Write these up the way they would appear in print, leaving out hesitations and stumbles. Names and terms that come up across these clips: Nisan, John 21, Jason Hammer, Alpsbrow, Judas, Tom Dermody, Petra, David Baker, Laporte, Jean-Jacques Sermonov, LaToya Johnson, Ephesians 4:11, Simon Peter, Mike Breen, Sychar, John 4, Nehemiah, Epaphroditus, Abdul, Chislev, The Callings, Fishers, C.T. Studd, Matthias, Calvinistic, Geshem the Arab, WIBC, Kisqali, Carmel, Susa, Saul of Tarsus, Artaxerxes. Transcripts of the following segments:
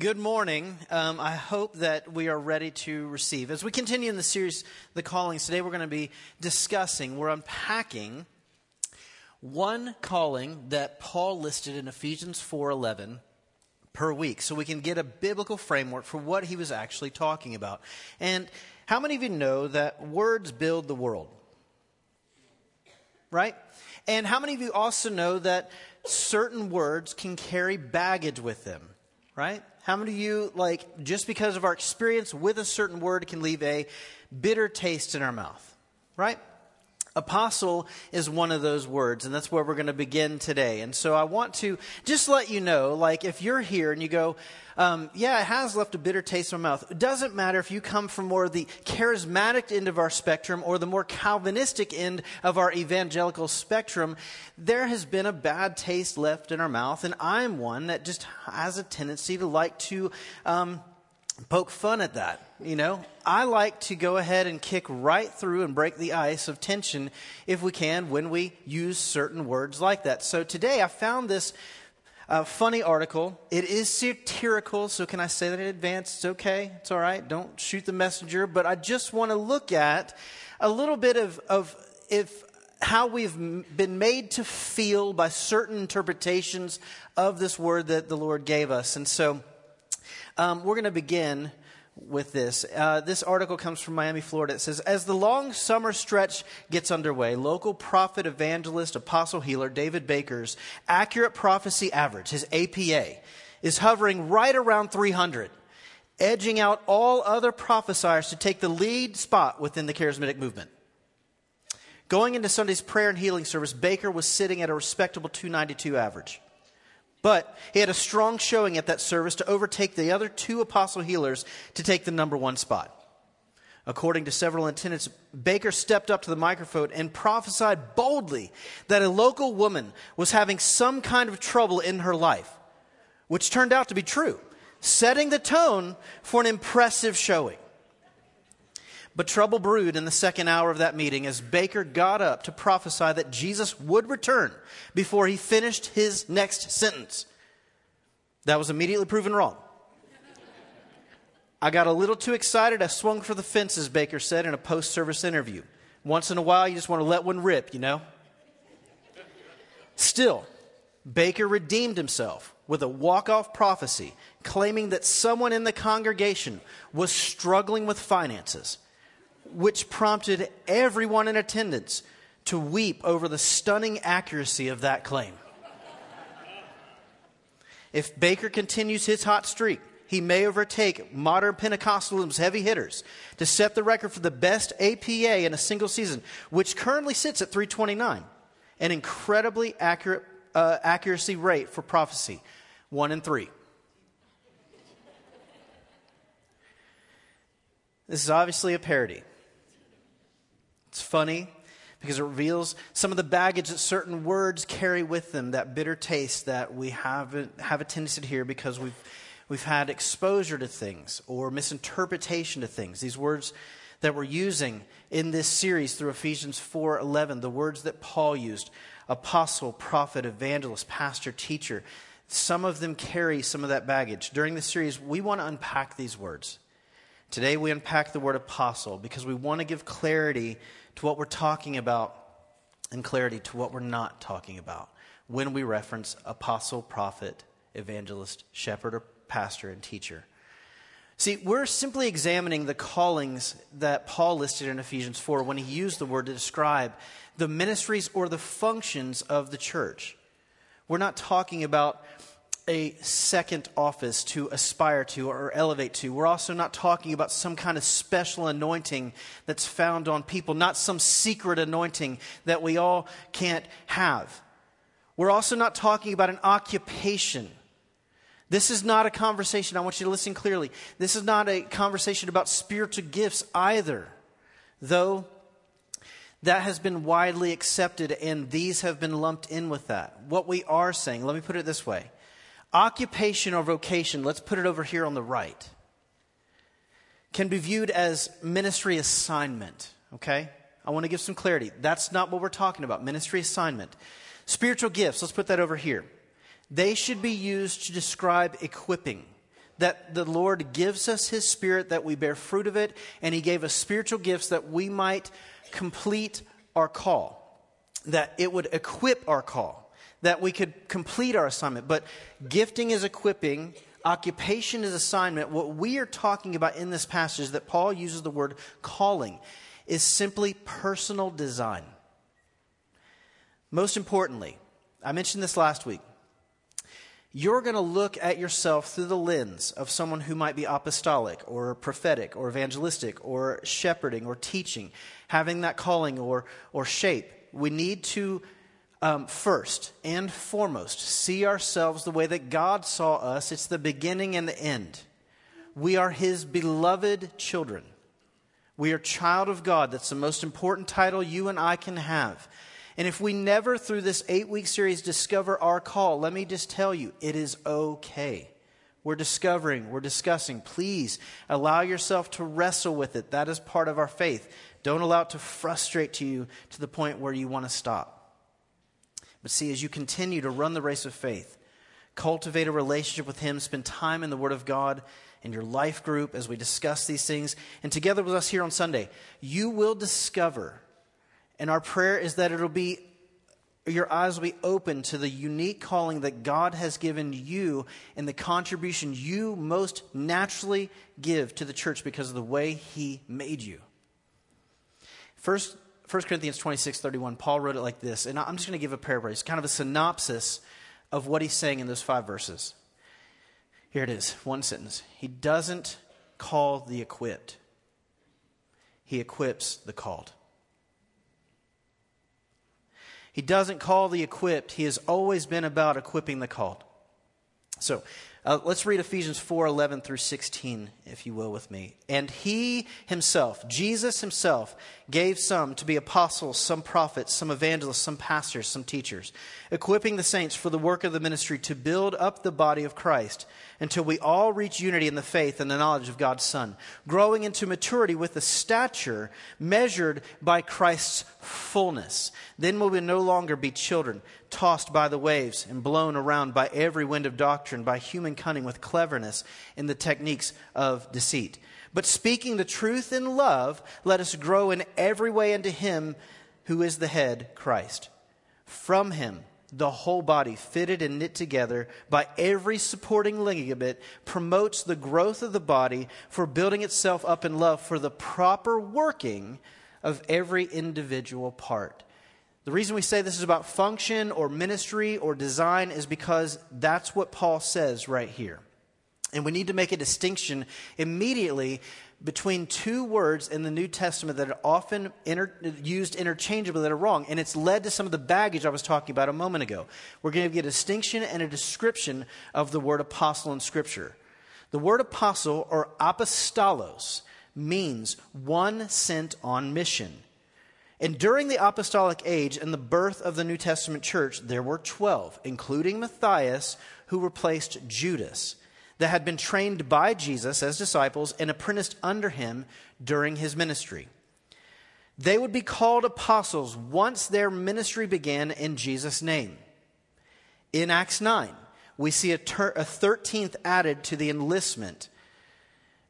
Good morning. I hope that we are ready to receive. As we continue in the series, The Callings, today we're going to be discussing, we're unpacking one calling that Paul listed in Ephesians 4:11 per week, so we can get a biblical framework for what he was actually talking about. And how many of you know that words build the world? Right? And how many of you also know that certain words can carry baggage with them? Right? How many of you, just because of our experience with a certain word can leave a bitter taste in our mouth? Right? Apostle is one of those words, and that's where we're going to begin today. And so I want to just let you know, if you're here and you go, it has left a bitter taste in my mouth. It doesn't matter if you come from more the charismatic end of our spectrum or the more Calvinistic end of our evangelical spectrum. There has been a bad taste left in our mouth, and I'm one that just has a tendency to poke fun at that. I like to go ahead and kick right through and break the ice of tension if we can when we use certain words like that. So today I found this funny article. It is satirical, so can I say that in advance? It's okay. It's all right. Don't shoot the messenger. But I just want to look at a little bit of how we've been made to feel by certain interpretations of this word that the Lord gave us. And so we're going to begin with this. This article comes from Miami, Florida. It says, as the long summer stretch gets underway, local prophet, evangelist, apostle, healer David Baker's accurate prophecy average, his APA, is hovering right around 300, edging out all other prophesiers to take the lead spot within the charismatic movement. Going into Sunday's prayer and healing service, Baker was sitting at a respectable 292 average. But he had a strong showing at that service to overtake the other two apostle healers to take the number one spot. According to several attendants, Baker stepped up to the microphone and prophesied boldly that a local woman was having some kind of trouble in her life, which turned out to be true, setting the tone for an impressive showing. But trouble brewed in the second hour of that meeting as Baker got up to prophesy that Jesus would return before he finished his next sentence. That was immediately proven wrong. I got a little too excited. I swung for the fences, Baker said in a post-service interview. Once in a while, you just want to let one rip, Still, Baker redeemed himself with a walk-off prophecy, claiming that someone in the congregation was struggling with finances, which prompted everyone in attendance to weep over the stunning accuracy of that claim. If Baker continues his hot streak, he may overtake modern Pentecostalism's heavy hitters to set the record for the best APA in a single season, which currently sits at 329, an incredibly accurate accuracy rate for prophecy, 1 in 3. This is obviously a parody. It's funny because it reveals some of the baggage that certain words carry with them, that bitter taste that we have a tendency to hear because we've had exposure to things or misinterpretation to things. These words that we're using in this series through Ephesians 4:11, the words that Paul used, apostle, prophet, evangelist, pastor, teacher, some of them carry some of that baggage. During this series, we want to unpack these words. Today we unpack the word apostle because we want to give clarity to what we're talking about and clarity to what we're not talking about when we reference apostle, prophet, evangelist, shepherd, or pastor, and teacher. See, we're simply examining the callings that Paul listed in Ephesians 4 when he used the word to describe the ministries or the functions of the church. We're not talking about a second office to aspire to or elevate to. We're also not talking about some kind of special anointing that's found on people, not some secret anointing that we all can't have. We're also not talking about an occupation. This is not a conversation. I want you to listen clearly. This is not a conversation about spiritual gifts either, though that has been widely accepted and these have been lumped in with that. What we are saying, let me put it this way. Occupation or vocation, let's put it over here on the right, can be viewed as ministry assignment, okay? I want to give some clarity. That's not what we're talking about, ministry assignment. Spiritual gifts, let's put that over here. They should be used to describe equipping. that the Lord gives us his Spirit, that we bear fruit of it, and he gave us spiritual gifts that we might complete our call, that it would equip our call, that we could complete our assignment. But gifting is equipping, occupation is assignment. What we are talking about in this passage that Paul uses the word calling is simply personal design. Most importantly, I mentioned this last week, you're going to look at yourself through the lens of someone who might be apostolic or prophetic or evangelistic or shepherding or teaching, having that calling or shape. We need to first and foremost see ourselves the way that God saw us. It's the beginning and the end. We are his beloved children. We are child of God. That's the most important title you and I can have. And if we never, through this 8-week series, discover our call, let me just tell you, it is okay. We're discovering, we're discussing. Please allow yourself to wrestle with it. That is part of our faith. Don't allow it to frustrate you to the point where you want to stop. But see, as you continue to run the race of faith, cultivate a relationship with him, spend time in the Word of God, in your life group as we discuss these things, and together with us here on Sunday, you will discover. And our prayer is that it'll be, your eyes will be open to the unique calling that God has given you and the contribution you most naturally give to the church because of the way he made you. 1 Corinthians 26:31, Paul wrote it like this, and I'm just going to give a paraphrase, kind of a synopsis of what he's saying in those 5 verses. Here it is, one sentence. He doesn't call the equipped. He equips the called. He doesn't call the equipped. He has always been about equipping the called. So let's read Ephesians 4:11 through 16, if you will, with me. And he himself, Jesus himself, gave some to be apostles, some prophets, some evangelists, some pastors, some teachers, equipping the saints for the work of the ministry to build up the body of Christ until we all reach unity in the faith and the knowledge of God's Son, growing into maturity with the stature measured by Christ's fullness. Then will we no longer be children, tossed by the waves and blown around by every wind of doctrine, by human cunning with cleverness and the techniques of deceit. But speaking the truth in love, let us grow in every way into him who is the head, Christ. From him, the whole body, fitted and knit together by every supporting ligament, promotes the growth of the body for building itself up in love for the proper working of every individual part. The reason we say this is about function or ministry or design is because that's what Paul says right here. And we need to make a distinction immediately between two words in the New Testament that are often used interchangeably that are wrong. And it's led to some of the baggage I was talking about a moment ago. We're going to get a distinction and a description of the word apostle in Scripture. The word apostle or apostolos means one sent on mission. And during the apostolic age and the birth of the New Testament church, there were 12, including Matthias, who replaced Judas, that had been trained by Jesus as disciples and apprenticed under him during his ministry. They would be called apostles once their ministry began in Jesus' name. In Acts 9, we see a 13th added to the enlistment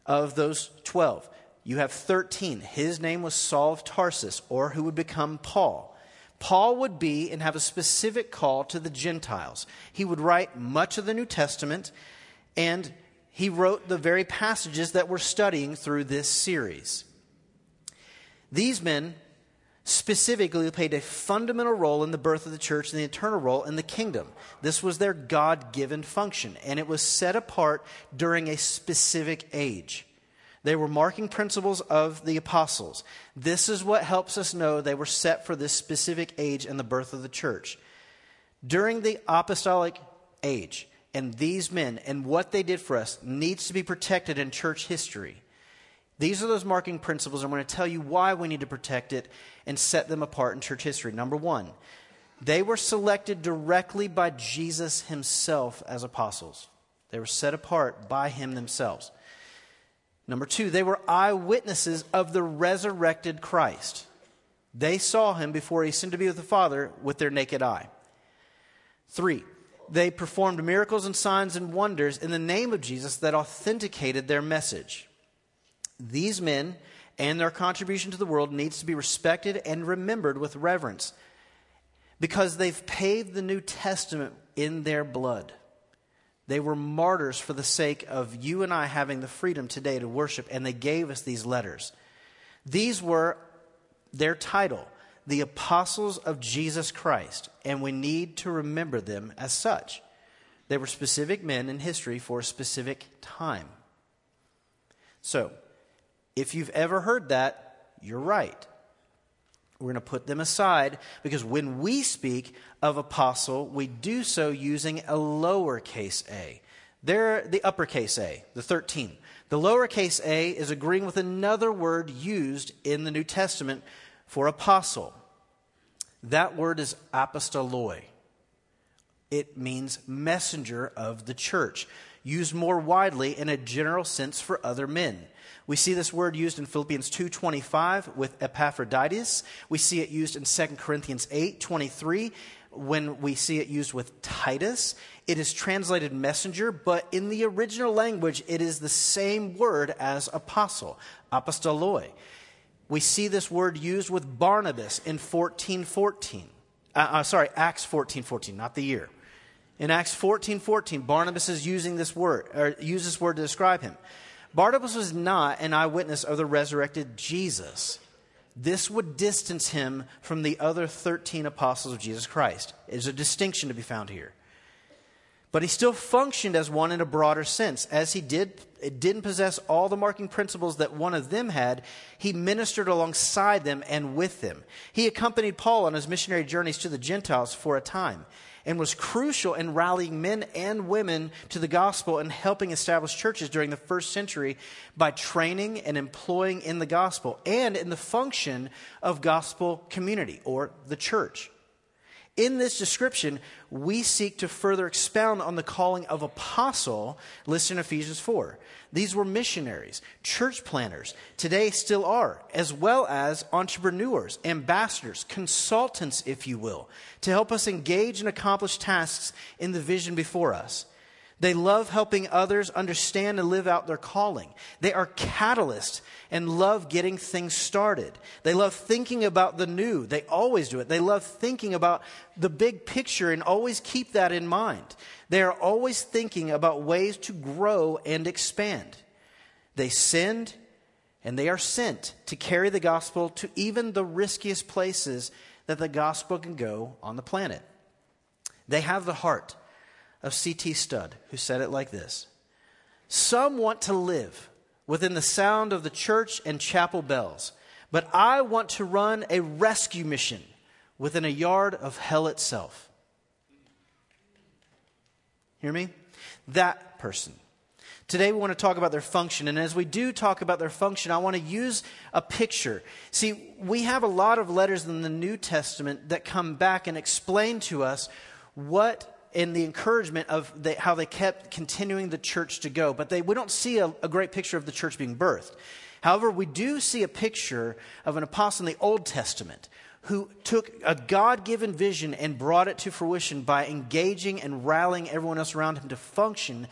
of those 12. You have 13. His name was Saul of Tarsus, or who would become Paul. Paul would be and have a specific call to the Gentiles. He would write much of the New Testament, and he wrote the very passages that we're studying through this series. These men specifically played a fundamental role in the birth of the church and the eternal role in the kingdom. This was their God-given function, and it was set apart during a specific age. They were marking principles of the apostles. This is what helps us know they were set for this specific age and the birth of the church. During the apostolic age, and these men and what they did for us needs to be protected in church history. These are those marking principles. I'm going to tell you why we need to protect it and set them apart in church history. Number one, they were selected directly by Jesus himself as apostles. They were set apart by him themselves. Number two, they were eyewitnesses of the resurrected Christ. They saw him before he ascended to be with the Father with their naked eye. 3, they performed miracles and signs and wonders in the name of Jesus that authenticated their message. These men and their contribution to the world needs to be respected and remembered with reverence because they've paved the New Testament in their blood. They were martyrs for the sake of you and I having the freedom today to worship, and they gave us these letters. These were their title, the Apostles of Jesus Christ, and we need to remember them as such. They were specific men in history for a specific time. So, if you've ever heard that, you're right. We're going to put them aside because when we speak of apostle, we do so using a lowercase a. They're the uppercase A, the 13. The lowercase a is agreeing with another word used in the New Testament for apostle. That word is apostoloi. It means messenger of the church, used more widely in a general sense for other men. We see this word used in Philippians 2:25 with Epaphroditus. We see it used in 2 Corinthians 8:23 when we see it used with Titus. It is translated messenger, but in the original language, it is the same word as apostle, apostoloi. We see this word used with Barnabas in Acts 14:14, not the year. In Acts 14:14, Barnabas is using this word, or uses this word to describe him. Barnabas was not an eyewitness of the resurrected Jesus. This would distance him from the other 13 apostles of Jesus Christ. There's a distinction to be found here. But he still functioned as one in a broader sense. As he didn't possess all the marking principles that one of them had, he ministered alongside them and with them. He accompanied Paul on his missionary journeys to the Gentiles for a time and was crucial in rallying men and women to the gospel and helping establish churches during the first century by training and employing in the gospel and in the function of gospel community or the church. In this description, we seek to further expound on the calling of apostle listed in Ephesians 4. These were missionaries, church planners, today still are, as well as entrepreneurs, ambassadors, consultants, if you will, to help us engage and accomplish tasks in the vision before us. They love helping others understand and live out their calling. They are catalysts and love getting things started. They love thinking about the new. They always do it. They love thinking about the big picture and always keep that in mind. They are always thinking about ways to grow and expand. They send and they are sent to carry the gospel to even the riskiest places that the gospel can go on the planet. They have the heart of C.T. Studd, who said it like this: "Some want to live within the sound of the church and chapel bells, but I want to run a rescue mission within a yard of hell itself." Hear me? That person. Today we want to talk about their function, and as we do talk about their function, I want to use a picture. See, we have a lot of letters in the New Testament that come back and explain to us what and the encouragement of how they kept continuing the church to go. But we don't see a great picture of the church being birthed. However, we do see a picture of an apostle in the Old Testament who took a God-given vision and brought it to fruition by engaging and rallying everyone else around him to function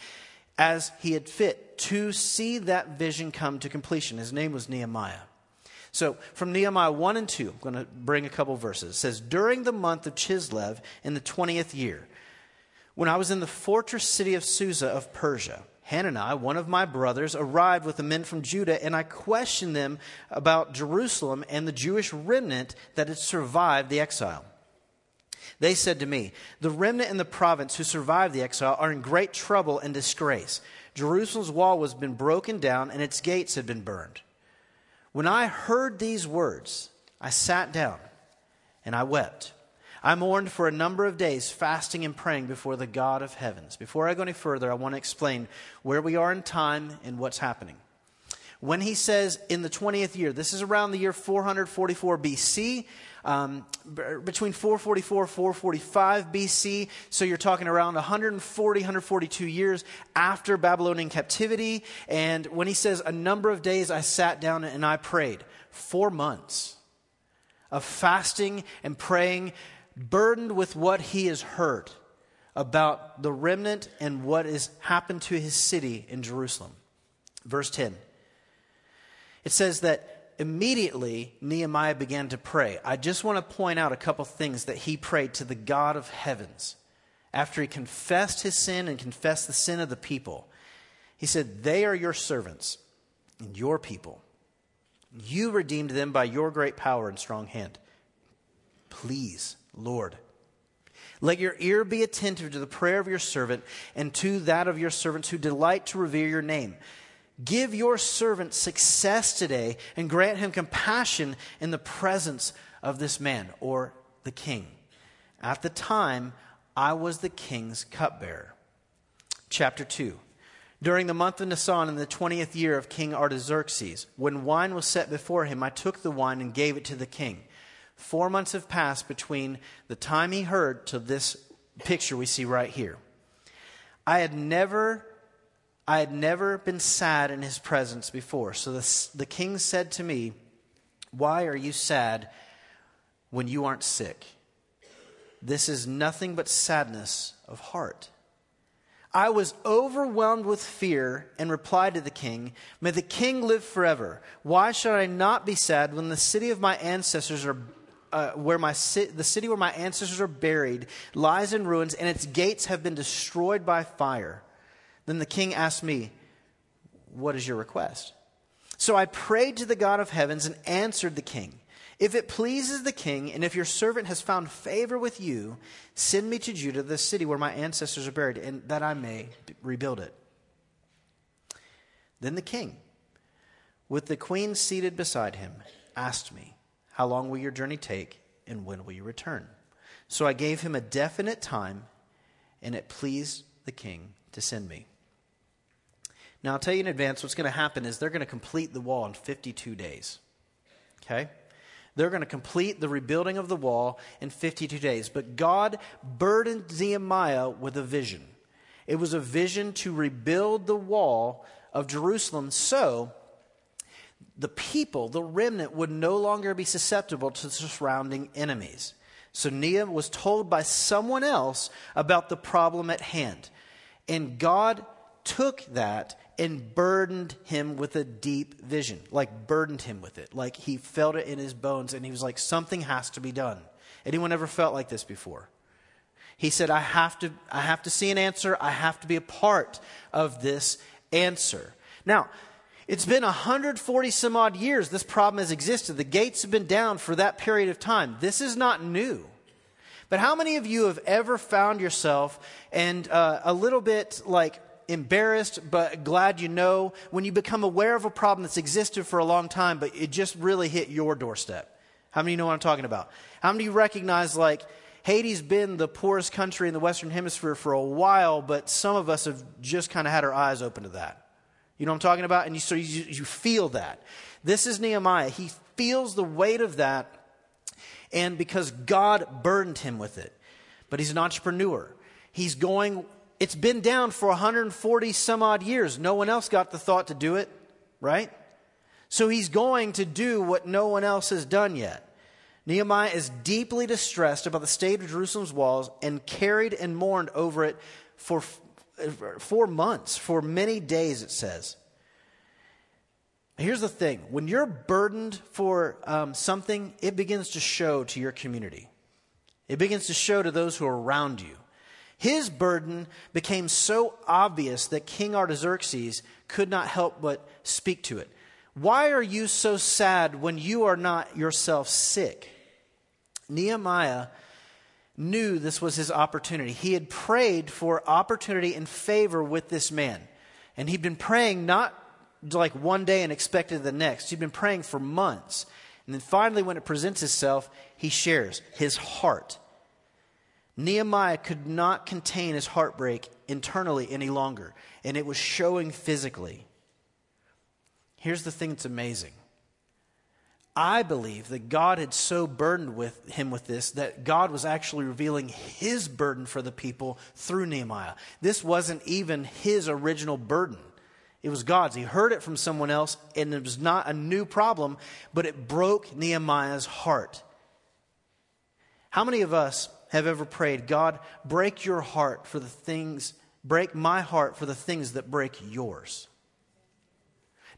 as he had fit to see that vision come to completion. His name was Nehemiah. So from Nehemiah 1 and 2, I'm going to bring a couple verses. It says, "During the month of Chislev in the 20th year, when I was in the fortress city of Susa of Persia, Hanani, one of my brothers, arrived with the men from Judah, and I questioned them about Jerusalem and the Jewish remnant that had survived the exile. They said to me, 'The remnant in the province who survived the exile are in great trouble and disgrace. Jerusalem's wall has been broken down, and its gates had been burned.' When I heard these words, I sat down and I wept. I mourned for a number of days, fasting and praying before the God of heavens." Before I go any further, I want to explain where we are in time and what's happening. When he says in the 20th year, this is around the year 444 BC, between 444 and 445 BC. So you're talking around 140, 142 years after Babylonian captivity. And when he says a number of days, I sat down and I prayed. 4 months of fasting and praying, burdened with what he has heard. about the remnant and what has happened to his city in Jerusalem. Verse 10. It says that immediately Nehemiah began to pray. I just want to point out a couple things that he prayed to the God of heavens. After he confessed his sin and confessed the sin of the people, he said, "They are your servants and your people. You redeemed them by your great power and strong hand. Please, Lord, let your ear be attentive to the prayer of your servant and to that of your servants who delight to revere your name. Give your servant success today and grant him compassion in the presence of this man," or the king. "At the time, I was the king's cupbearer." Chapter 2. During the month of Nisan, in the 20th year of King Artaxerxes, when wine was set before him, I took the wine and gave it to the king. 4 months have passed between the time he heard to this picture we see right here. I had never been sad in his presence before. So the king said to me, "Why are you sad when you aren't sick? This is nothing but sadness of heart." I was overwhelmed with fear and replied to the king, "May the king live forever. Why should I not be sad when the city of my ancestors are the city where my ancestors are buried lies in ruins and its gates have been destroyed by fire?" Then the king asked me, "What is your request?" So I prayed to the God of heavens and answered the king, "If it pleases the king, and if your servant has found favor with you, send me to Judah, the city where my ancestors are buried, and that I may rebuild it." Then the king, with the queen seated beside him, asked me, "How long will your journey take, and when will you return?" So I gave him a definite time, and it pleased the king to send me. Now, I'll tell you in advance, what's going to happen is they're going to complete the wall in 52 days. Okay? They're going to complete the rebuilding of the wall in 52 days. But God burdened Nehemiah with a vision. It was a vision to rebuild the wall of Jerusalem so the people, the remnant, would no longer be susceptible to surrounding enemies. So Nehemiah was told by someone else about the problem at hand. And God took that and burdened him with a deep vision. Like burdened him with it. Like he felt it in his bones and he was like, something has to be done. Anyone ever felt like this before? He said, I have to see an answer. I have to be a part of this answer. Now, it's been 140 some odd years this problem has existed. The gates have been down for that period of time. This is not new. But how many of you have ever found yourself and a little bit like embarrassed, but glad you know, when you become aware of a problem that's existed for a long time, but it just really hit your doorstep? How many of you know what I'm talking about? How many of you recognize, like, Haiti's been the poorest country in the Western Hemisphere for a while, but some of us have just kind of had our eyes open to that? You know what I'm talking about? And you feel that. This is Nehemiah. He feels the weight of that, and because God burdened him with it. But he's an entrepreneur. He's going... It's been down for 140 some odd years. No one else got the thought to do it, right? So he's going to do what no one else has done yet. Nehemiah is deeply distressed about the state of Jerusalem's walls and carried and mourned over it for 4 months, for many days, it says. Here's the thing. When you're burdened for something, it begins to show to your community. It begins to show to those who are around you. His burden became so obvious that King Artaxerxes could not help but speak to it. "Why are you so sad when you are not yourself sick?" Nehemiah knew this was his opportunity. He had prayed for opportunity and favor with this man. And he'd been praying not like one day and expected the next. He'd been praying for months. And then finally, when it presents itself, he shares his heart. Nehemiah could not contain his heartbreak internally any longer, and it was showing physically. Here's the thing that's amazing. I believe that God had so burdened with him with this that God was actually revealing his burden for the people through Nehemiah. This wasn't even his original burden. It was God's. He heard it from someone else, and it was not a new problem, but it broke Nehemiah's heart. How many of us have ever prayed, God, break my heart for the things that break yours.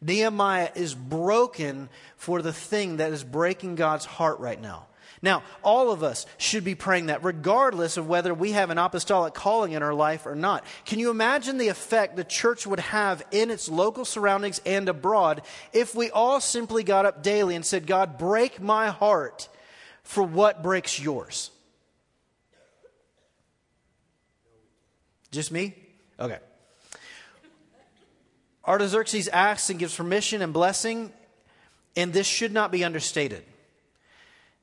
Nehemiah is broken for the thing that is breaking God's heart right now. Now, all of us should be praying that, regardless of whether we have an apostolic calling in our life or not. Can you imagine the effect the church would have in its local surroundings and abroad if we all simply got up daily and said, God, break my heart for what breaks yours? Just me? Okay. Artaxerxes asks and gives permission and blessing, and this should not be understated.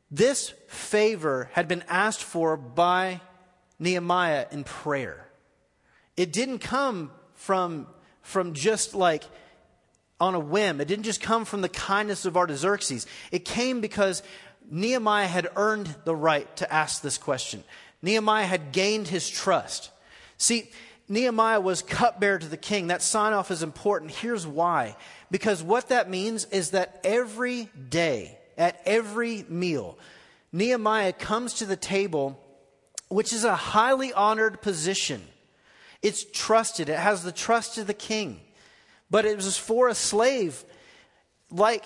This favor had been asked for by Nehemiah in prayer. It didn't come from just like on a whim. It didn't just come from the kindness of Artaxerxes. It came because Nehemiah had earned the right to ask this question. Nehemiah had gained his trust. See, Nehemiah was cupbearer to the king. That sign-off is important. Here's why. Because what that means is that every day, at every meal, Nehemiah comes to the table, which is a highly honored position. It's trusted. It has the trust of the king. But it was for a slave like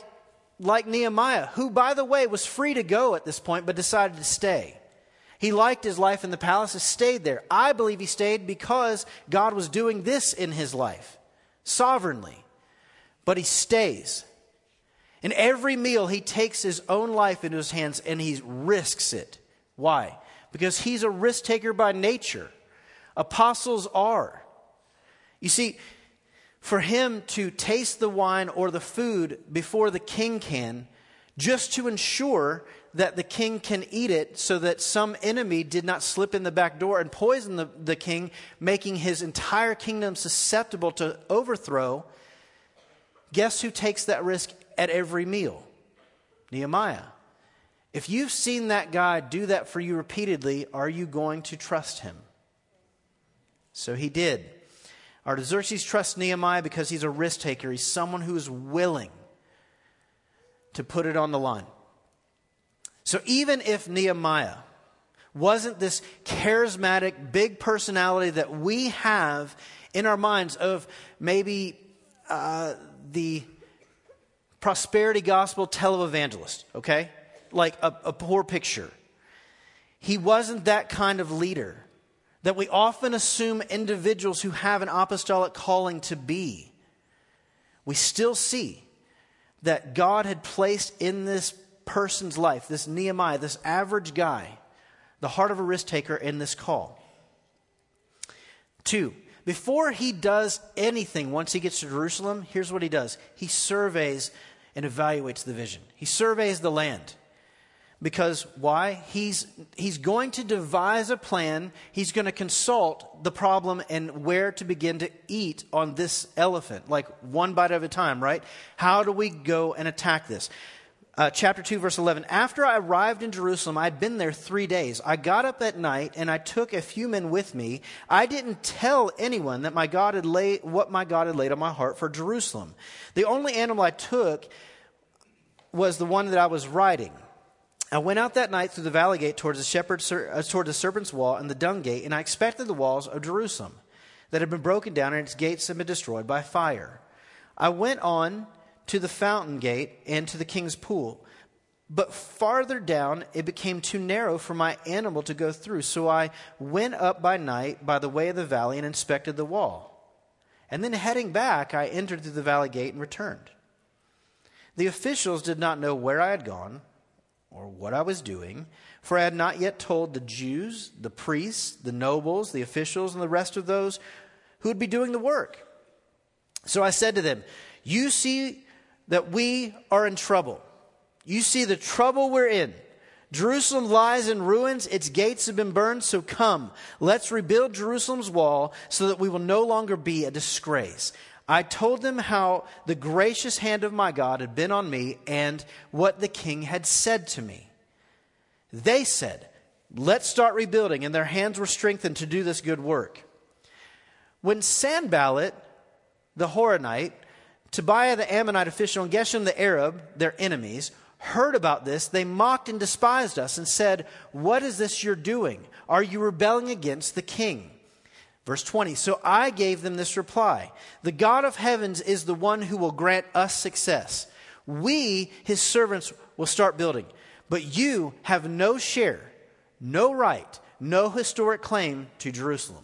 Nehemiah, who, by the way, was free to go at this point, but decided to stay. He liked his life in the palace and stayed there. I believe he stayed because God was doing this in his life, sovereignly. But he stays. In every meal, he takes his own life into his hands and he risks it. Why? Because he's a risk taker by nature. Apostles are. You see, for him to taste the wine or the food before the king can, just to ensure that the king can eat it so that some enemy did not slip in the back door and poison the king, making his entire kingdom susceptible to overthrow. Guess who takes that risk at every meal? Nehemiah. If you've seen that guy do that for you repeatedly, are you going to trust him? So he did. Artaxerxes trusts Nehemiah because he's a risk taker. He's someone who is willing to put it on the line. So even if Nehemiah wasn't this charismatic, big personality that we have in our minds of maybe the prosperity gospel televangelist, okay? Like a poor picture. He wasn't that kind of leader that we often assume individuals who have an apostolic calling to be. We still see that God had placed in this person's life, this Nehemiah, this average guy, the heart of a risk taker in this call. 2, before he does anything, once he gets to Jerusalem, here's what he does. He surveys and evaluates the vision. He surveys the land. Because why? He's going to devise a plan. He's going to consult the problem and where to begin to eat on this elephant. Like one bite at a time, right? How do we go and attack this? Chapter 2, verse 11. After I arrived in Jerusalem, I'd been there 3 days. I got up at night and I took a few men with me. I didn't tell anyone that what my God had laid on my heart for Jerusalem. The only animal I took was the one that I was riding. I went out that night through the valley gate toward the serpent's wall and the dung gate, and I inspected the walls of Jerusalem that had been broken down and its gates had been destroyed by fire. I went on to the fountain gate and to the king's pool. But farther down, it became too narrow for my animal to go through. So I went up by night by the way of the valley and inspected the wall. And then heading back, I entered through the valley gate and returned. The officials did not know where I had gone or what I was doing, for I had not yet told the Jews, the priests, the nobles, the officials, and the rest of those who would be doing the work. So I said to them, you see that we are in trouble. You see the trouble we're in. Jerusalem lies in ruins. Its gates have been burned. So come, let's rebuild Jerusalem's wall so that we will no longer be a disgrace. I told them how the gracious hand of my God had been on me and what the king had said to me. They said, let's start rebuilding. And their hands were strengthened to do this good work. When Sanballat the Horonite, Tobiah the Ammonite official, and Geshem the Arab, their enemies, heard about this, they mocked and despised us and said, "What is this you're doing? Are you rebelling against the king?" Verse 20, so I gave them this reply: "The God of heavens is the one who will grant us success. We, his servants, will start building, but you have no share, no right, no historic claim to Jerusalem."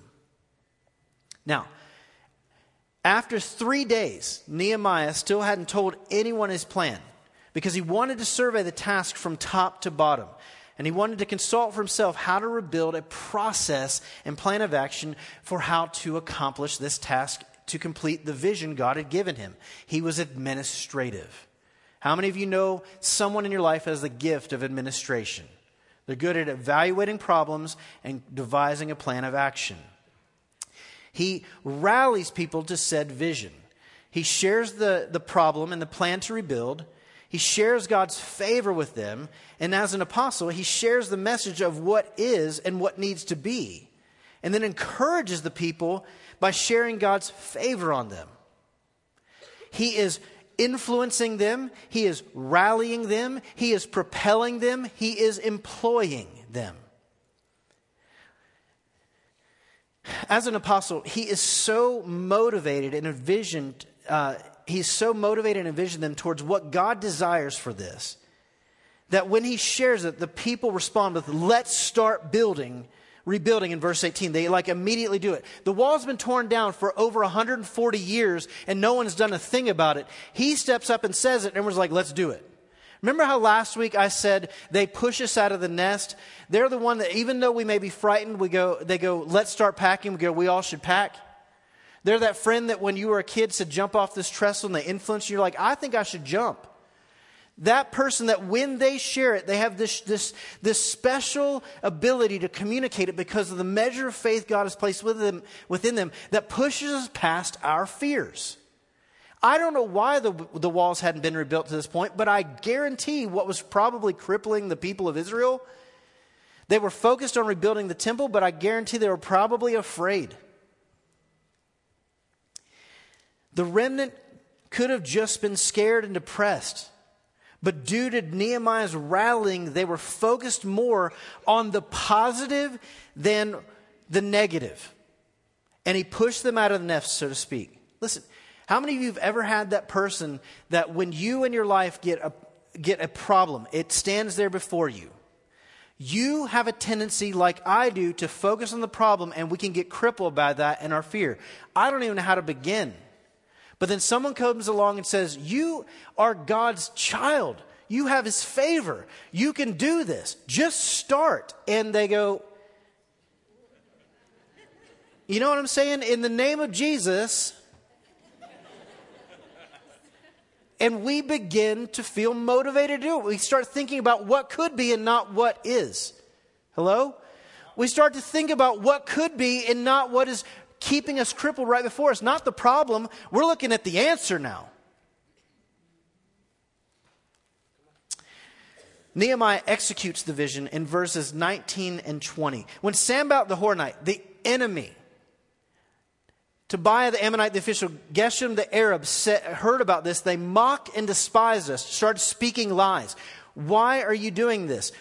Now, after 3 days, Nehemiah still hadn't told anyone his plan because he wanted to survey the task from top to bottom. And he wanted to consult for himself how to rebuild a process and plan of action for how to accomplish this task to complete the vision God had given him. He was administrative. How many of you know someone in your life has the gift of administration? They're good at evaluating problems and devising a plan of action. He rallies people to said vision. He shares the problem and the plan to rebuild. He shares God's favor with them. And as an apostle, he shares the message of what is and what needs to be, and then encourages the people by sharing God's favor on them. He is influencing them. He is rallying them. He is propelling them. He is employing them. As an apostle, he is so motivated and envisioned. He's so motivated and envisioned them towards what God desires for this, that when he shares it, the people respond with, "Let's start building, rebuilding." In verse 18, they immediately do it. The wall's been torn down for over 140 years and no one's done a thing about it. He steps up and says it, and everyone's like, "Let's do it." Remember how last week I said they push us out of the nest? They're the one that, even though we may be frightened, they go, "Let's start packing." We go, "We all should pack." They're that friend that when you were a kid said, "Jump off this trestle," and they influence you. You're like, "I think I should jump." That person that when they share it, they have this special ability to communicate it because of the measure of faith God has placed within them that pushes us past our fears. I don't know why the walls hadn't been rebuilt to this point, but I guarantee what was probably crippling the people of Israel, they were focused on rebuilding the temple, but I guarantee they were probably afraid. The remnant could have just been scared and depressed, but due to Nehemiah's rallying, they were focused more on the positive than the negative. And he pushed them out of the nest, so to speak. Listen, how many of you have ever had that person that when you in your life get a problem, it stands there before you? You have a tendency, like I do, to focus on the problem, and we can get crippled by that and our fear. I don't even know how to begin. But then someone comes along and says, "You are God's child. You have his favor. You can do this. Just start." And they go, "You know what I'm saying? In the name of Jesus." And we begin to feel motivated to do it. We start thinking about what could be and not what is. Hello? We start to think about what could be and not what is keeping us crippled right before us. Not the problem. We're looking at the answer now. Nehemiah executes the vision in verses 19 and 20. When Sanballat the Horonite, the enemy, Tobiah the Ammonite, the official, Geshem the Arab heard about this, they mocked and despised us, started speaking lies. "Why are you doing this?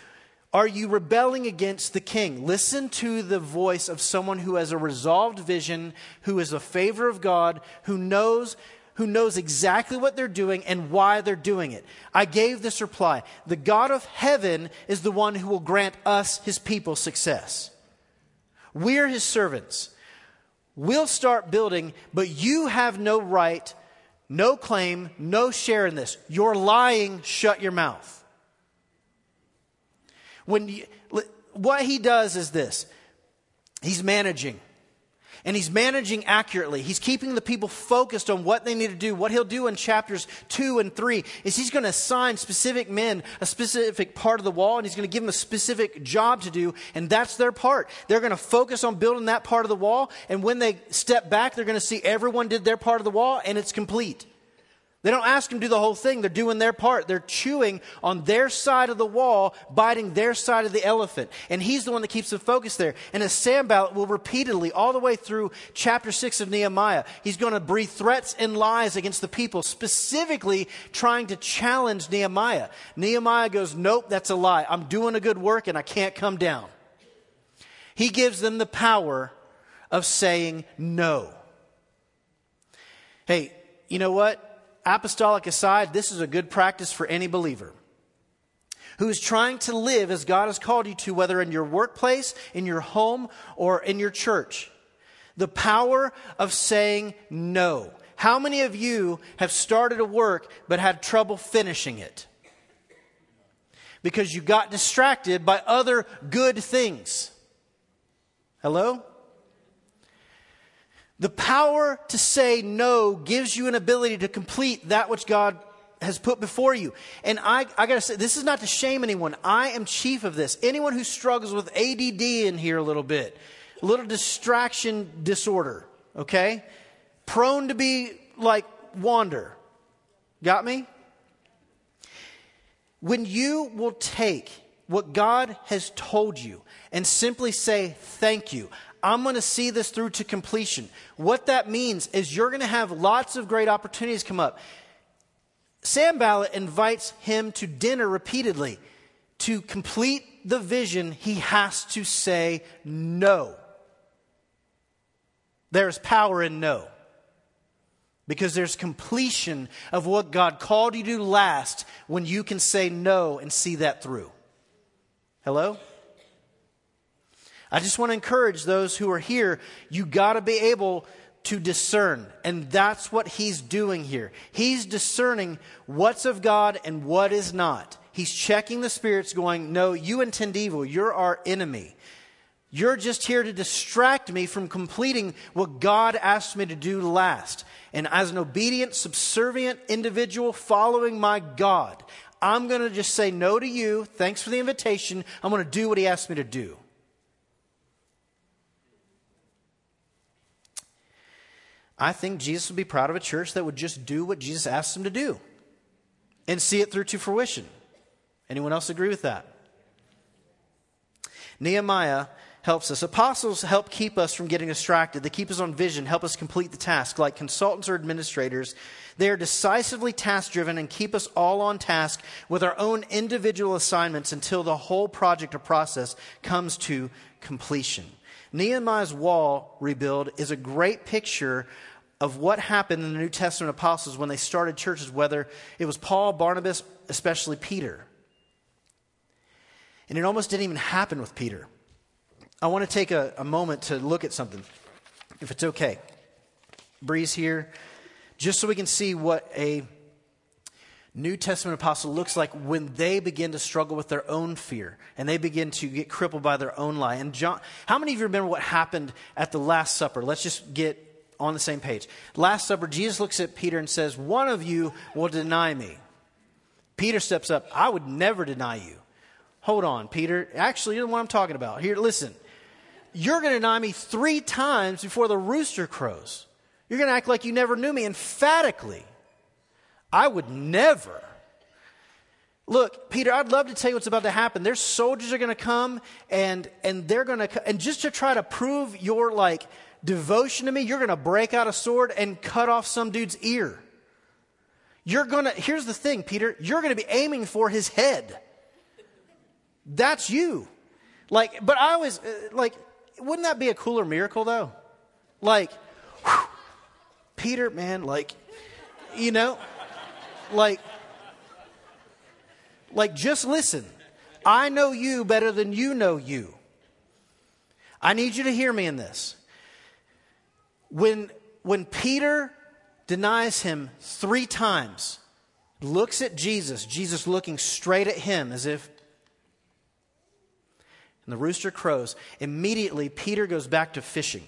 Are you rebelling against the king?" Listen to the voice of someone who has a resolved vision, who is a favor of God, who knows exactly what they're doing and why they're doing it. "I gave this reply: the God of heaven is the one who will grant us, his people, success. We're his servants. We'll start building, but you have no right, no claim, no share in this. You're lying. Shut your mouth." What he does is this: he's managing, and he's managing accurately. He's keeping the people focused on what they need to do. What he'll do in chapters 2 and 3 is he's going to assign specific men a specific part of the wall, and he's going to give them a specific job to do, and that's their part. They're going to focus on building that part of the wall, and when they step back, they're going to see everyone did their part of the wall, and it's complete. They don't ask him to do the whole thing. They're doing their part. They're chewing on their side of the wall, biting their side of the elephant. And he's the one that keeps them focused there. And as Sanballat will repeatedly, all the way through chapter 6 of Nehemiah, he's going to breathe threats and lies against the people, specifically trying to challenge Nehemiah. Nehemiah goes, nope, that's a lie. I'm doing a good work and I can't come down. He gives them the power of saying no. Hey, you know what? Apostolic aside, this is a good practice for any believer who is trying to live as God has called you to, whether in your workplace, in your home, or in your church. The power of saying no. How many of you have started a work but had trouble finishing it? Because you got distracted by other good things. Hello? The power to say no gives you an ability to complete that which God has put before you. And I got to say, this is not to shame anyone. I am chief of this. Anyone who struggles with ADD in here a little bit, a little distraction disorder, okay? Prone to be like wander. Got me? When you will take what God has told you and simply say thank you, I'm going to see this through to completion. What that means is you're going to have lots of great opportunities come up. Sanballat invites him to dinner repeatedly. To complete the vision, he has to say no. There's power in no. Because there's completion of what God called you to last when you can say no and see that through. Hello? I just want to encourage those who are here, you got to be able to discern. And that's what he's doing here. He's discerning what's of God and what is not. He's checking the spirits going, no, you intend evil. You're our enemy. You're just here to distract me from completing what God asked me to do last. And as an obedient, subservient individual following my God, I'm going to just say no to you. Thanks for the invitation. I'm going to do what he asked me to do. I think Jesus would be proud of a church that would just do what Jesus asked them to do and see it through to fruition. Anyone else agree with that? Nehemiah helps us. Apostles help keep us from getting distracted. They keep us on vision, help us complete the task. Like consultants or administrators, they are decisively task-driven and keep us all on task with our own individual assignments until the whole project or process comes to completion. Nehemiah's wall rebuild is a great picture of what happened in the New Testament apostles when they started churches, whether it was Paul, Barnabas, especially Peter. And it almost didn't even happen with Peter. I want to take a moment to look at something, if it's okay. Breeze here, just so we can see what a New Testament apostle looks like when they begin to struggle with their own fear and they begin to get crippled by their own lie. And John, how many of you remember what happened at the Last Supper? Let's just get on the same page. Last Supper, Jesus looks at Peter and says, one of you will deny me. Peter steps up. I would never deny you. Hold on, Peter. Actually, you're the one I'm talking about. Here, listen. You're going to deny me 3 times before the rooster crows. You're going to act like you never knew me emphatically. I would never. Look, Peter, I'd love to tell you what's about to happen. Their soldiers are going to come and they're going to, and just to try to prove your like devotion to me, you're going to break out a sword and cut off some dude's ear. Here's the thing, Peter, you're going to be aiming for his head. That's you. Like, but I always, like, wouldn't that be a cooler miracle though? Like, whew, Peter, man, like, you know. Like, just listen. I know you better than you know you. I need you to hear me in this. When Peter denies him 3 times, looks at Jesus, Jesus looking straight at him as if, and the rooster crows, immediately Peter goes back to fishing.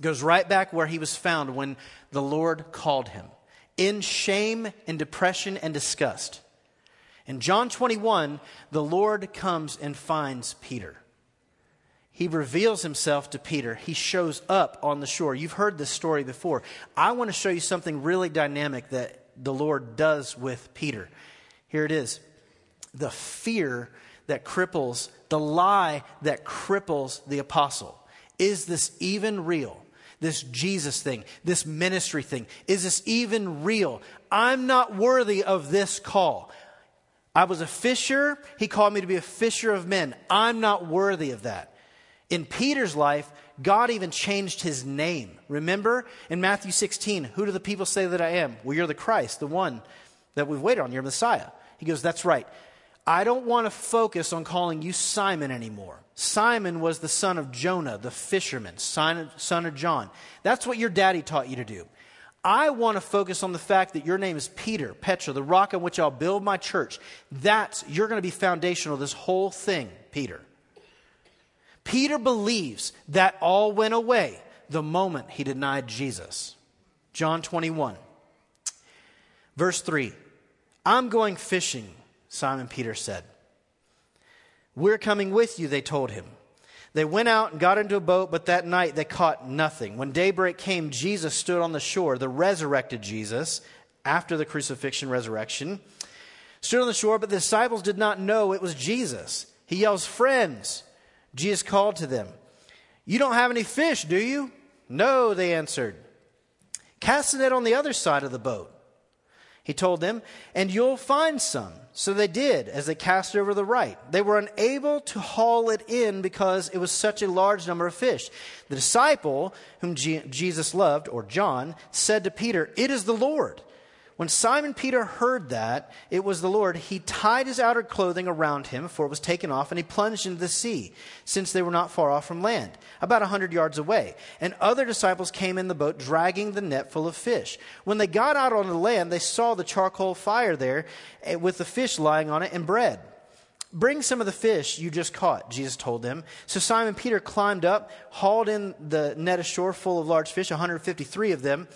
Goes right back where he was found when the Lord called him. In shame and depression and disgust. In John 21, the Lord comes and finds Peter. he reveals himself to Peter. He shows up on the shore. You've heard this story before. I want to show you something really dynamic that the Lord does with Peter. Here it is. The fear that cripples, the lie that cripples the apostle. Is this even real? This Jesus thing, this ministry thing, is this even real? I'm not worthy of this call. I was a fisher. He called me to be a fisher of men. I'm not worthy of that. In Peter's life, God even changed his name. Remember in Matthew 16, who do the people say that I am? Well, you're the Christ, the one that we've waited on, your Messiah. He goes, that's right. I don't want to focus on calling you Simon anymore. Simon was the son of Jonah, the fisherman, son of John. That's what your daddy taught you to do. I want to focus on the fact that your name is Peter, Petra, the rock on which I'll build my church. You're going to be foundational, this whole thing, Peter. Peter believes that all went away the moment he denied Jesus. John 21, verse 3. I'm going fishing, Simon Peter said. We're coming with you, they told him. They went out and got into a boat, but that night they caught nothing. When daybreak came, Jesus stood on the shore, the resurrected Jesus, after the crucifixion resurrection, stood on the shore, but the disciples did not know it was Jesus. He yells, friends, Jesus called to them. You don't have any fish, do you? No, they answered. Cast the net on the other side of the boat, he told them, and you'll find some. So they did, as they cast over the right. They were unable to haul it in because it was such a large number of fish. The disciple whom Jesus loved, or John, said to Peter, it is the Lord. When Simon Peter heard that it was the Lord, he tied his outer clothing around him, for it was taken off, and he plunged into the sea, since they were not far off from land, about 100 yards away. And other disciples came in the boat, dragging the net full of fish. When they got out on the land, they saw the charcoal fire there, with the fish lying on it and bread. Bring some of the fish you just caught, Jesus told them. So Simon Peter climbed up, hauled in the net ashore full of large fish, 153 of them.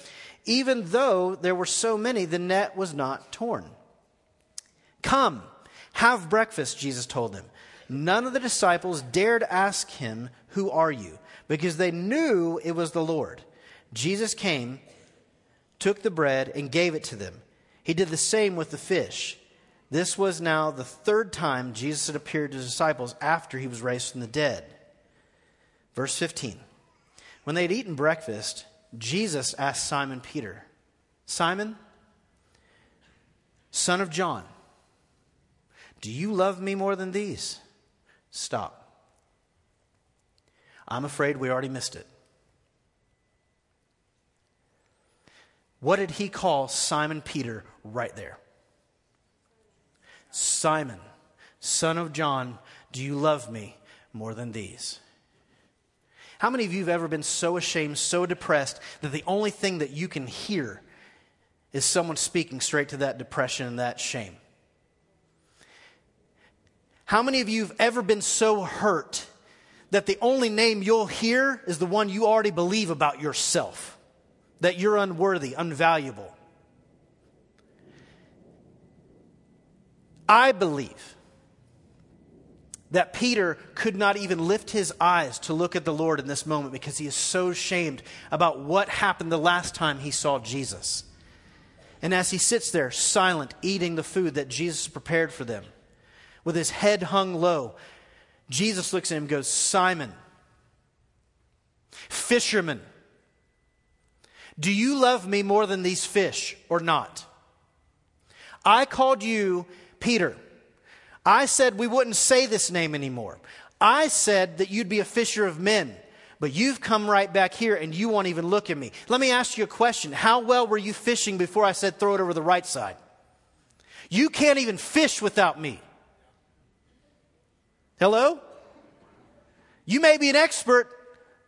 Even though there were so many, the net was not torn. Come, have breakfast, Jesus told them. None of the disciples dared ask him, who are you? Because they knew it was the Lord. Jesus came, took the bread, and gave it to them. He did the same with the fish. This was now the third time Jesus had appeared to his disciples after he was raised from the dead. Verse 15. When they had eaten breakfast, Jesus asked Simon Peter, Simon, son of John, do you love me more than these? Stop. I'm afraid we already missed it. What did he call Simon Peter right there? Simon, son of John, do you love me more than these? How many of you have ever been so ashamed, so depressed, that the only thing that you can hear is someone speaking straight to that depression and that shame? How many of you have ever been so hurt that the only name you'll hear is the one you already believe about yourself, that you're unworthy, unvaluable? I believe that Peter could not even lift his eyes to look at the Lord in this moment because he is so ashamed about what happened the last time he saw Jesus. And as he sits there, silent, eating the food that Jesus prepared for them, with his head hung low, Jesus looks at him and goes, Simon, fisherman, do you love me more than these fish or not? I called you Peter. I said we wouldn't say this name anymore. I said that you'd be a fisher of men, but you've come right back here and you won't even look at me. Let me ask you a question. How well were you fishing before I said throw it over the right side? You can't even fish without me. Hello? You may be an expert,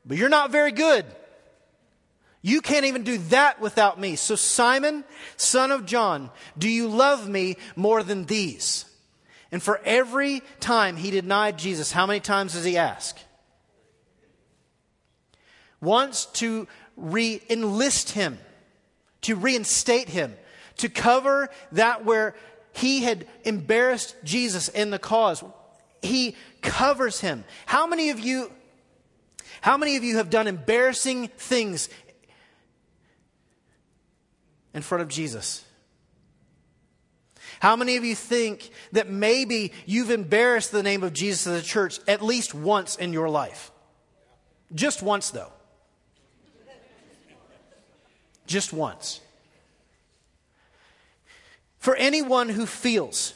but you're not very good. You can't even do that without me. So Simon, son of John, do you love me more than these? And for every time he denied Jesus, how many times does he ask? Wants to re-enlist him, to reinstate him, to cover that where he had embarrassed Jesus in the cause. He covers him. How many of you How many of you have done embarrassing things in front of Jesus? How many of you think that maybe you've embarrassed the name of Jesus in the church at least once in your life? Just once, though. Just once. For anyone who feels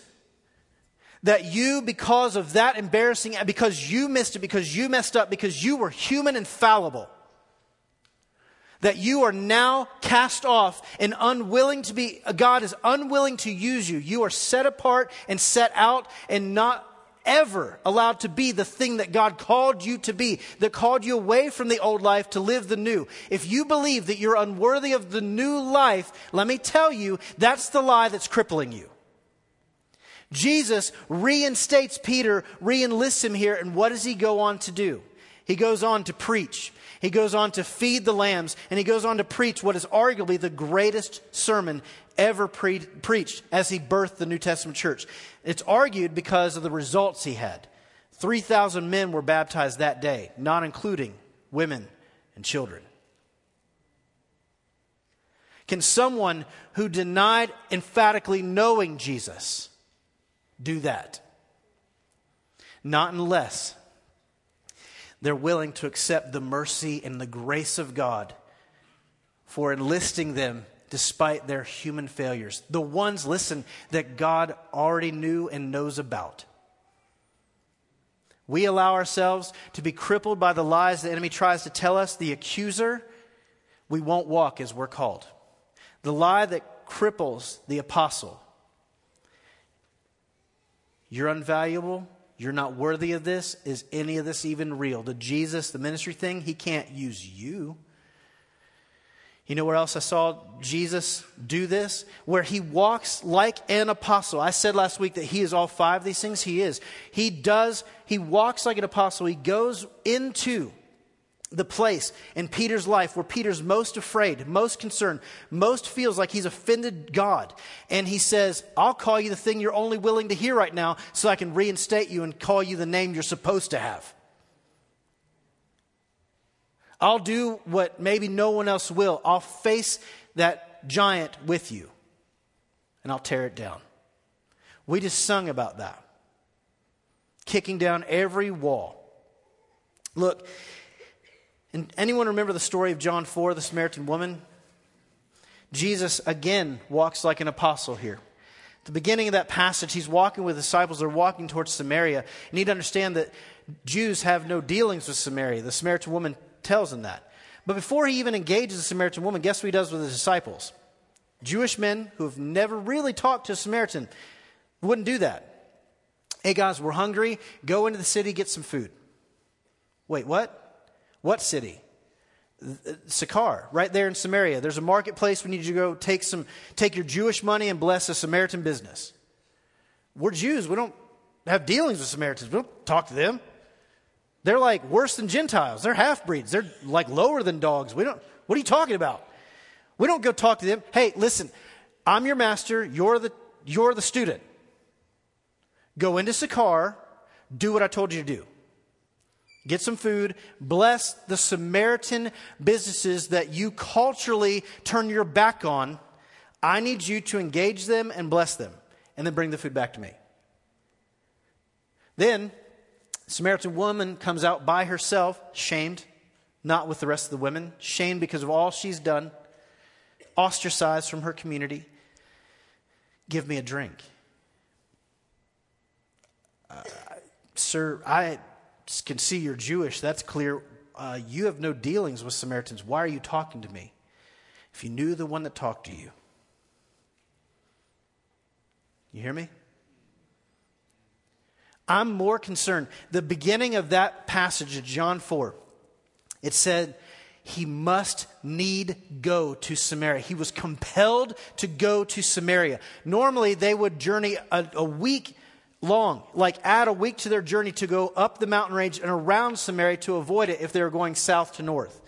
that you, because of that embarrassing, because you missed it, because you messed up, because you were human and fallible, that you are now cast off and unwilling to be, God is unwilling to use you. You are set apart and set out and not ever allowed to be the thing that God called you to be, that called you away from the old life to live the new. If you believe that you're unworthy of the new life, let me tell you, that's the lie that's crippling you. Jesus reinstates Peter, re-enlists him here, and what does he go on to do? He goes on to preach. He goes on to feed the lambs, and he goes on to preach what is arguably the greatest sermon ever preached as he birthed the New Testament church. It's argued because of the results he had. 3,000 men were baptized that day, not including women and children. Can someone who denied emphatically knowing Jesus do that? Not unless they're willing to accept the mercy and the grace of God for enlisting them despite their human failures. The ones, listen, that God already knew and knows about. We allow ourselves to be crippled by the lies the enemy tries to tell us, the accuser. We won't walk as we're called. The lie that cripples the apostle. You're unvaluable. You're not worthy of this. Is any of this even real? The Jesus, the ministry thing, he can't use you. You know where else I saw Jesus do this? Where he walks like an apostle. I said last week that he is all five of these things. He is. He walks like an apostle. He goes into the place in Peter's life where Peter's most afraid, most concerned, most feels like he's offended God. And he says, I'll call you the thing you're only willing to hear right now so I can reinstate you and call you the name you're supposed to have. I'll do what maybe no one else will. I'll face that giant with you and I'll tear it down. We just sung about that. Kicking down every wall. Look, and anyone remember the story of John 4, the Samaritan woman? Jesus, again, walks like an apostle here. At the beginning of that passage, he's walking with disciples. They're walking towards Samaria. You need to understand that Jews have no dealings with Samaria. The Samaritan woman tells him that. But before he even engages the Samaritan woman, guess what he does with his disciples? Jewish men who have never really talked to a Samaritan wouldn't do that. Hey, guys, we're hungry. Go into the city, get some food. Wait, what? What city? Sychar, right there in Samaria. There's a marketplace. We need you to go take your Jewish money and bless a Samaritan business. We're Jews. We don't have dealings with Samaritans. We don't talk to them. They're like worse than Gentiles. They're half-breeds. They're like lower than dogs. What are you talking about? We don't go talk to them. Hey, listen, I'm your master. You're the student. Go into Sychar. Do what I told you to do. Get some food, bless the Samaritan businesses that you culturally turn your back on. I need you to engage them and bless them, and then bring the food back to me. Then, Samaritan woman comes out by herself, shamed, not with the rest of the women, shamed because of all she's done, ostracized from her community. Give me a drink. Sir, I can see you're Jewish, that's clear. You have no dealings with Samaritans. Why are you talking to me? If you knew the one that talked to you. You hear me? I'm more concerned. The beginning of that passage of John 4, it said he must need go to Samaria. He was compelled to go to Samaria. Normally they would journey a week long, like add a week to their journey to go up the mountain range and around Samaria to avoid it if they were going south to north.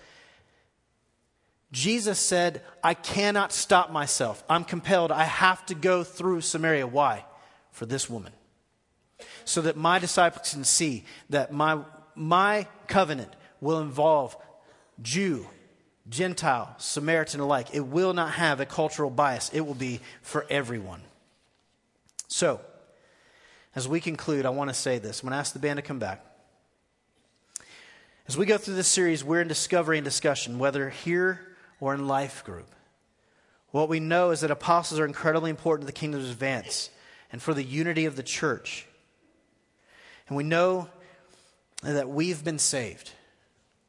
Jesus said, I cannot stop myself. I'm compelled. I have to go through Samaria. Why? For this woman. So that my disciples can see that my covenant will involve Jew, Gentile, Samaritan alike. It will not have a cultural bias. It will be for everyone. So, as we conclude, I want to say this. I'm going to ask the band to come back. As we go through this series, we're in discovery and discussion, whether here or in life group. What we know is that apostles are incredibly important to the kingdom's advance and for the unity of the church. And we know that we've been saved.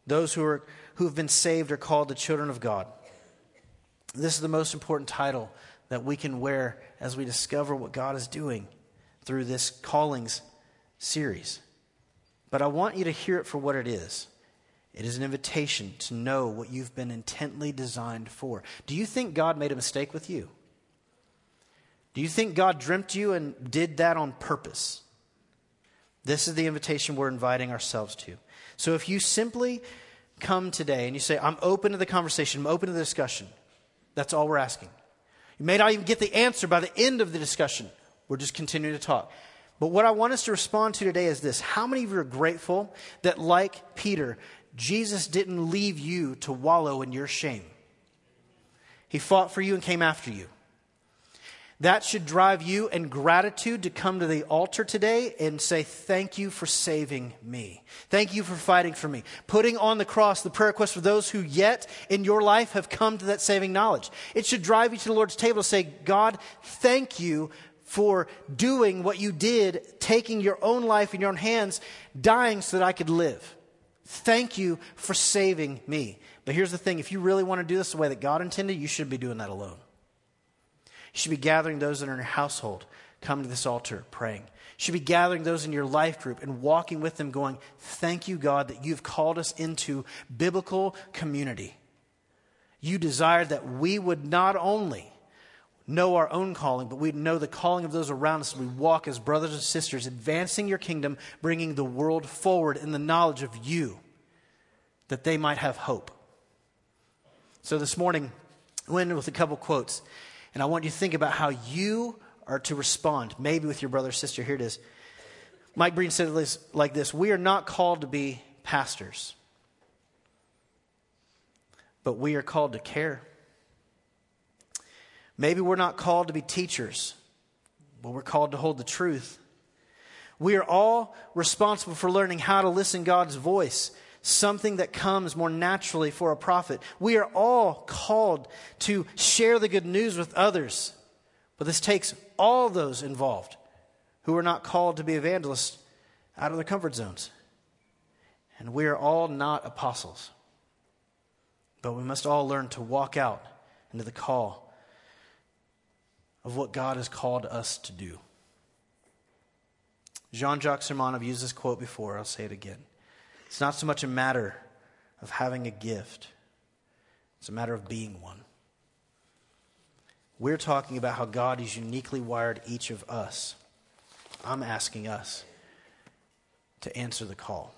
Those who've been saved are called the children of God. This is the most important title that we can wear as we discover what God is doing through this Callings series. But I want you to hear it for what it is. It is an invitation to know what you've been intently designed for. Do you think God made a mistake with you? Do you think God dreamt you and did that on purpose? This is the invitation we're inviting ourselves to. So if you simply come today and you say, I'm open to the conversation, I'm open to the discussion, that's all we're asking. You may not even get the answer by the end of the discussion. We're just continuing to talk. But what I want us to respond to today is this. How many of you are grateful that, like Peter, Jesus didn't leave you to wallow in your shame? He fought for you and came after you. That should drive you in gratitude to come to the altar today and say, thank you for saving me. Thank you for fighting for me. Putting on the cross the prayer request for those who yet in your life have come to that saving knowledge. It should drive you to the Lord's table to say, God, thank you for doing what you did, taking your own life in your own hands, dying so that I could live. Thank you for saving me. But here's the thing. If you really want to do this the way that God intended, you shouldn't be doing that alone. You should be gathering those that are in your household, come to this altar praying. You should be gathering those in your life group and walking with them going, thank you, God, that you've called us into biblical community. You desired that we would not only know our own calling, but we know the calling of those around us. We walk as brothers and sisters, advancing your kingdom, bringing the world forward in the knowledge of you, that they might have hope. So this morning, we'll end with a couple quotes, and I want you to think about how you are to respond, maybe with your brother or sister. Here it is. Mike Breen said it like this: we are not called to be pastors, but we are called to care. Maybe we're not called to be teachers, but we're called to hold the truth. We are all responsible for learning how to listen God's voice, something that comes more naturally for a prophet. We are all called to share the good news with others, but this takes all those involved who are not called to be evangelists out of their comfort zones. And we are all not apostles, but we must all learn to walk out into the call of what God has called us to do. Jean-Jacques Sermonov used this quote before. I'll say it again. It's not so much a matter of having a gift. It's a matter of being one. We're talking about how God has uniquely wired each of us. I'm asking us to answer the call.